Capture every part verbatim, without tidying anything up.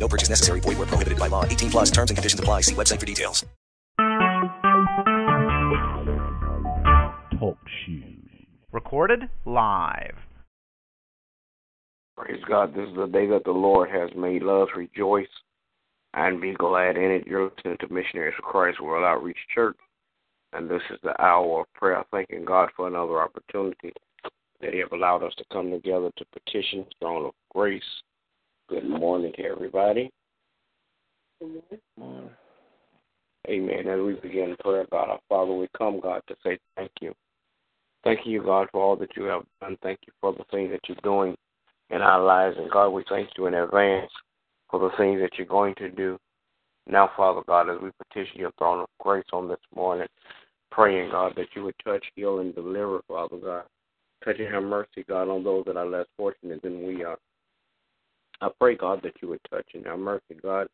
No purchase necessary. Void where prohibited by law. eighteen plus terms and conditions apply. See website for details. Talk shoes. Recorded live. Praise God. This is the day that the Lord has made. Let us rejoice and be glad in it. You're listening to Missionaries of Christ World Outreach Church. And this is the hour of prayer. Thanking God for another opportunity that He has allowed us to come together to petition the throne of grace. Good morning to everybody. Good morning. Amen. As we begin prayer, God, our Father, we come, God, to say thank you. Thank you, God, for all that you have done. Thank you for the things that you're doing in our lives. And, God, we thank you in advance for the things that you're going to do. Now, Father God, as we petition your throne of grace on this morning, praying, God, that you would touch, heal, and deliver, Father God. Touch and have mercy, God, on those that are less fortunate than we are. I pray, God, that you would touch and have mercy, God,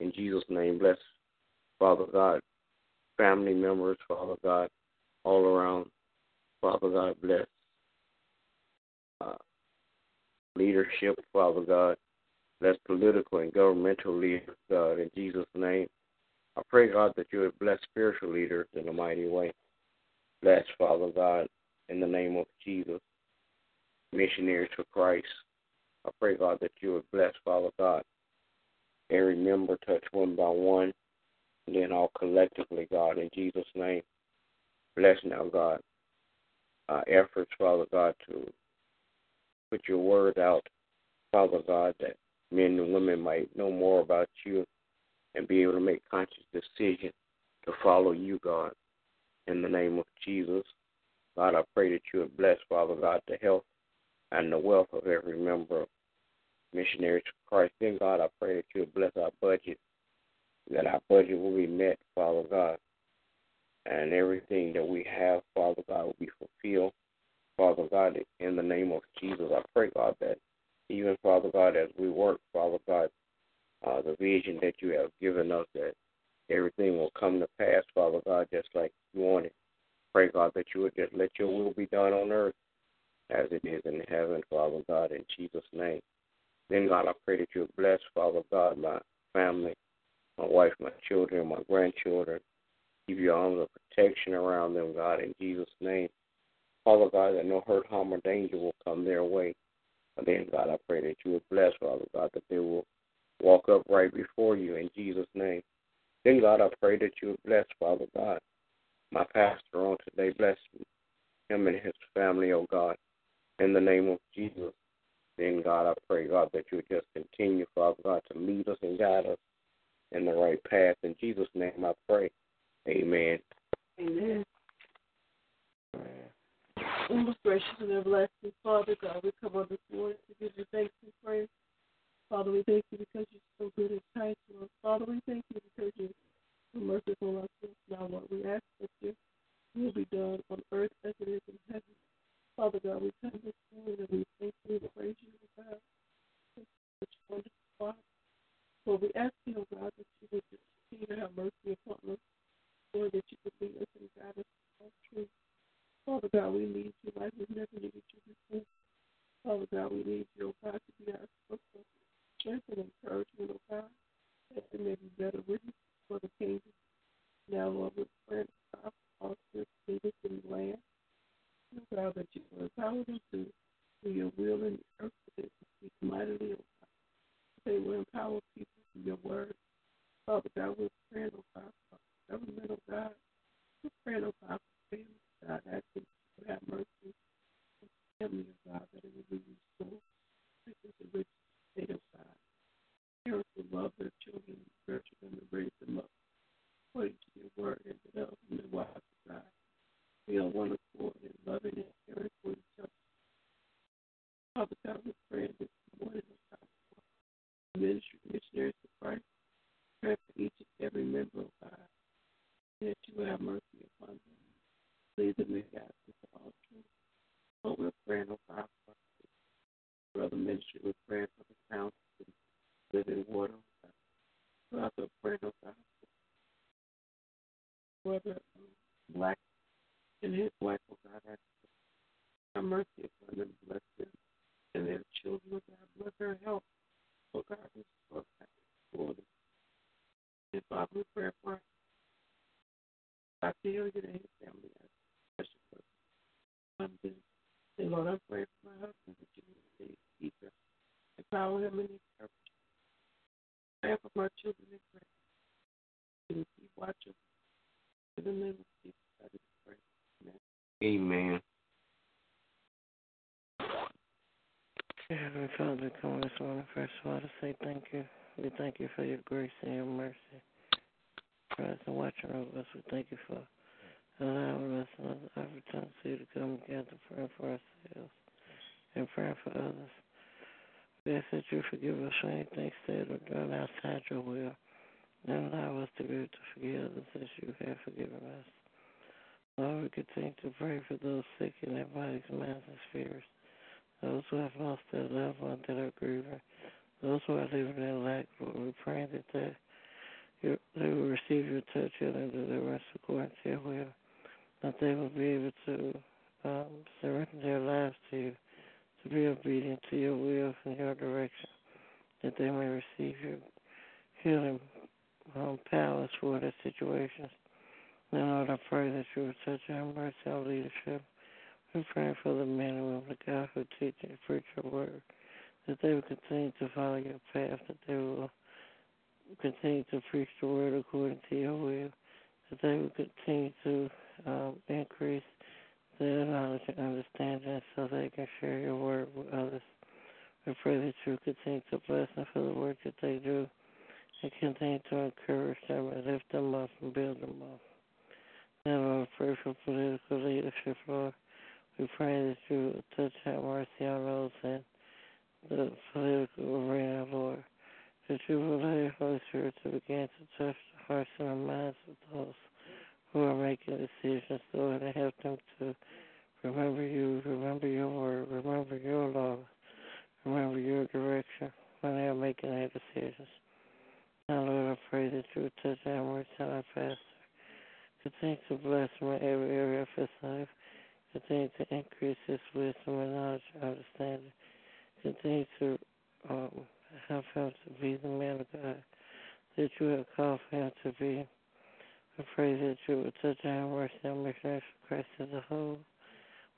in Jesus' name. Bless, Father God, family members, Father God, all around. Father God, bless uh, leadership, Father God. Bless political and governmental leaders, God, in Jesus' name. I pray, God, that you would bless spiritual leaders in a mighty way. Bless, Father God, in the name of Jesus, missionaries for Christ. I pray, God, that you would bless, Father God, every member, touch one by one, and then all collectively, God, in Jesus' name. Bless now, God, our efforts, Father God, to put your word out, Father God, that men and women might know more about you and be able to make conscious decisions to follow you, God, in the name of Jesus. God, I pray that you would bless, Father God, the health and the wealth of every member of Missionaries of Christ. Then, God, I pray that you would bless our budget, that our budget will be met, Father God, and everything that we have, Father God, will be fulfilled, Father God, in the name of Jesus. I pray, God, that even, Father God, as we work, Father God, uh, the vision that you have given us, that everything will come to pass, Father God, just like you want it. Pray, God, that you would just let your will be done on earth as it is in heaven, Father God, in Jesus' name. Then, God, I pray that you bless, Father God, my family, my wife, my children, my grandchildren. Give your arms of protection around them, God, in Jesus' name. Father God, that no hurt, harm, or danger will come their way. And then, God, I pray that you will bless, Father God, that they will walk up right before you in Jesus' name. Then, God, I pray that you will bless, Father God, my pastor on today. Bless him and his family, oh God. In the name of Jesus, then, God, I pray, God, that you would just continue, Father God, to lead us and guide us in the right path. In Jesus' name I pray. Amen. Amen. Most gracious and everlasting Father, God, we come on this morning to give you thanks and praise. Father, we thank you because you're so good and kind to us. Father, we thank you because you're so merciful unto us. Now, Lord, we ask that your will be done on earth as it is in heaven. Father God, we come this morning and we thank you and praise you, God. Thank you for your wonderful Father. Lord, we ask you, oh God, that you would continue to have mercy upon us, Lord, that you would lead us and guide us in all truth. Father God, we need you like we've never needed you before. Father God, we need you, oh God, to be our spokesman, strength and encouragement, oh God, that we may be better witnesses for the kingdom. Now, Lord, we pray, God, for all the leaders in the land. God, that you will empower them to do your will in the earth, that they speak mightily, O God. They will empower people through your word. Father God, we're praying, O God, for the government, O God. We're praying, O God, for families, God, asking you to have mercy for the family, O God, that it will be restored. This is the rich state of God. Parents will love their children, nurture them, and raise them up according to your word and the love and the wives of God. We are one accord in loving and caring for each other. Lord, have mercy upon me. Lead the new guys into all truth. Lord, we're praying over our brother ministry. We're praying for the council and living water. Lord, we're praying over our brother Black and his wife, oh God, I have mercy upon them, bless them, and their children, oh God, bless their health, oh God, restore back for them. And Father, we pray for our children and his family, our special person. And Lord, I pray for my husband that you would save, keep him, empower him, and encourage him. Pray for my children and grandchildren, and keep watching in the name of Jesus. Amen. Heavenly Father, come this morning, first of all, to say thank you. We thank you for your grace and your mercy. For us and watching over us, we thank you for allowing us another opportunity to come together praying for ourselves and praying for others. We ask that you forgive us for anything said or done outside your will, and allow us to be able to forgive others as you have forgiven us. Lord, we continue to pray for those sick in their bodies, minds, and spirits, those who have lost their loved ones that are grieving, those who are living their life, Lord. We pray that they, your, they will receive your touch and deliverance according to your will, that they will be able to um, surrender their lives to you, to be obedient to your will and your direction, that they may receive your healing um, powers for their situations. Now, Lord, I pray that you would touch our mercy, our leadership. We pray for the men and women of God who teach and preach your word, that they will continue to follow your path, that they will continue to preach the word according to your will, that they will continue to um, increase their knowledge and understanding so they can share your word with others. We pray that you will continue to bless them for the work that they do and continue to encourage them and lift them up and build them up. Now, Lord, I pray for political leadership, Lord. We pray that you touch our mercy on those in the political arena, Lord, that you will allow your Holy Spirit to begin to touch the hearts and the minds of those who are making decisions, Lord, and help them to remember you, remember your word, remember your law, remember your direction when they are making their decisions. Now, Lord, I pray that you will touch our mercy on our pastor. Continue to bless him in every area of his life. Continue to increase his wisdom and knowledge and understanding. Continue to um, help him to be the man of God that you have called for him to be. I pray that you would touch our mercy and Missionaries of Christ as a whole.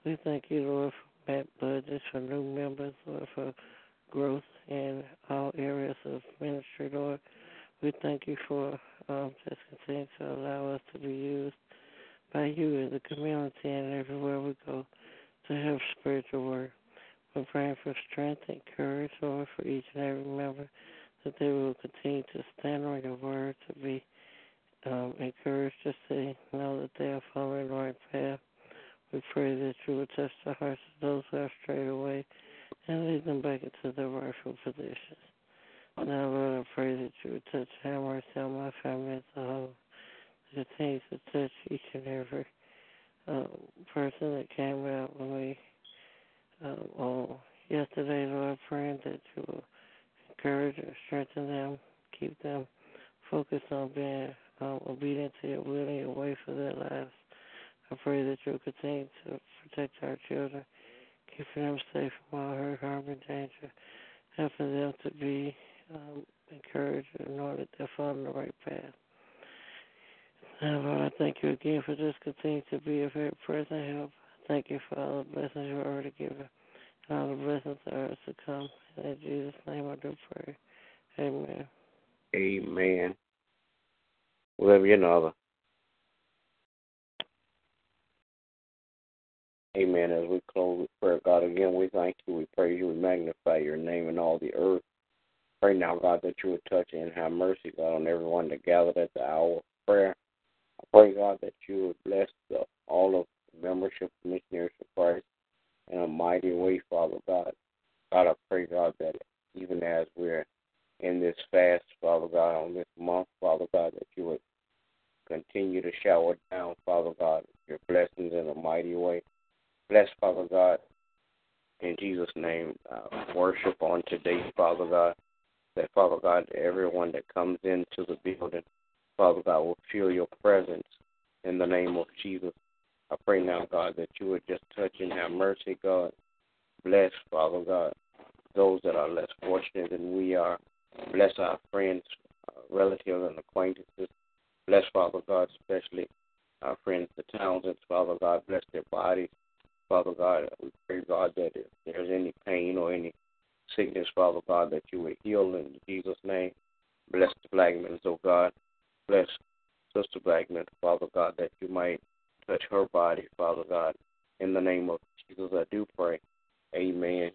We thank you, Lord, for back budgets, for new members, Lord, for growth in all areas of ministry, Lord. We thank you for um, just continuing to allow us to be used by you in the community and everywhere we go to help spread your word. We're praying for strength and courage, Lord, for each and every member, that they will continue to stand on your word, to be um, encouraged to say, know that they are following the right path. We pray that you will touch the hearts of those who are strayed away and lead them back into their rightful positions. Now, Lord, I pray that you would touch our mercy on my family as a whole. That you continue to touch each and every um, person that came out when we um, on yesterday, Lord, praying that you will encourage and strengthen them, keep them focused on being um, obedient to your will and your way for their lives. I pray that you will continue to protect our children, keeping them safe from all hurt, harm, and danger, helping them to be Um, encourage and know that they're following the right path. Now, Lord, I thank you again for just continuing to be a very present help. Thank you for all the blessings you've already given and all the blessings that are to come. In Jesus' name I do pray. Amen. Amen. We'll have you another. Amen. As we close with prayer, God, again, we thank you, we praise you, we magnify your name in all the earth. Pray now, God, that you would touch and have mercy, God, on everyone that gathered at the hour of prayer. I pray, God, that you would bless the, all of the membership of Missionaries of Christ in a mighty way, Father God. God, I pray, God, that even as we're in this fast, Father God, on this month, Father God, that you would continue continue to shower down, Father God, your blessings in a mighty way. Bless, Father God, in Jesus' name, uh, worship on today, Father God, that, Father God, everyone that comes into the building, Father God, will feel your presence in the name of Jesus. I pray now, God, that you would just touch and have mercy, God. Bless, Father God, those that are less fortunate than we are. Bless our friends, uh, relatives, and acquaintances. Bless, Father God, especially our friends, the Townsends. Father God, bless their bodies. Father God, we pray, God, that if there's any pain or any sickness, Father God, that you would heal in Jesus' name. Bless the Blackmans, oh God. Bless Sister Blackman, Father God, that you might touch her body, Father God. In the name of Jesus, I do pray. Amen.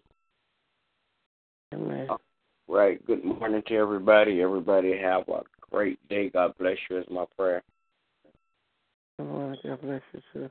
Amen. All right. Good morning to everybody. Everybody have a great day. God bless you is my prayer. Good morning. God bless you, sir.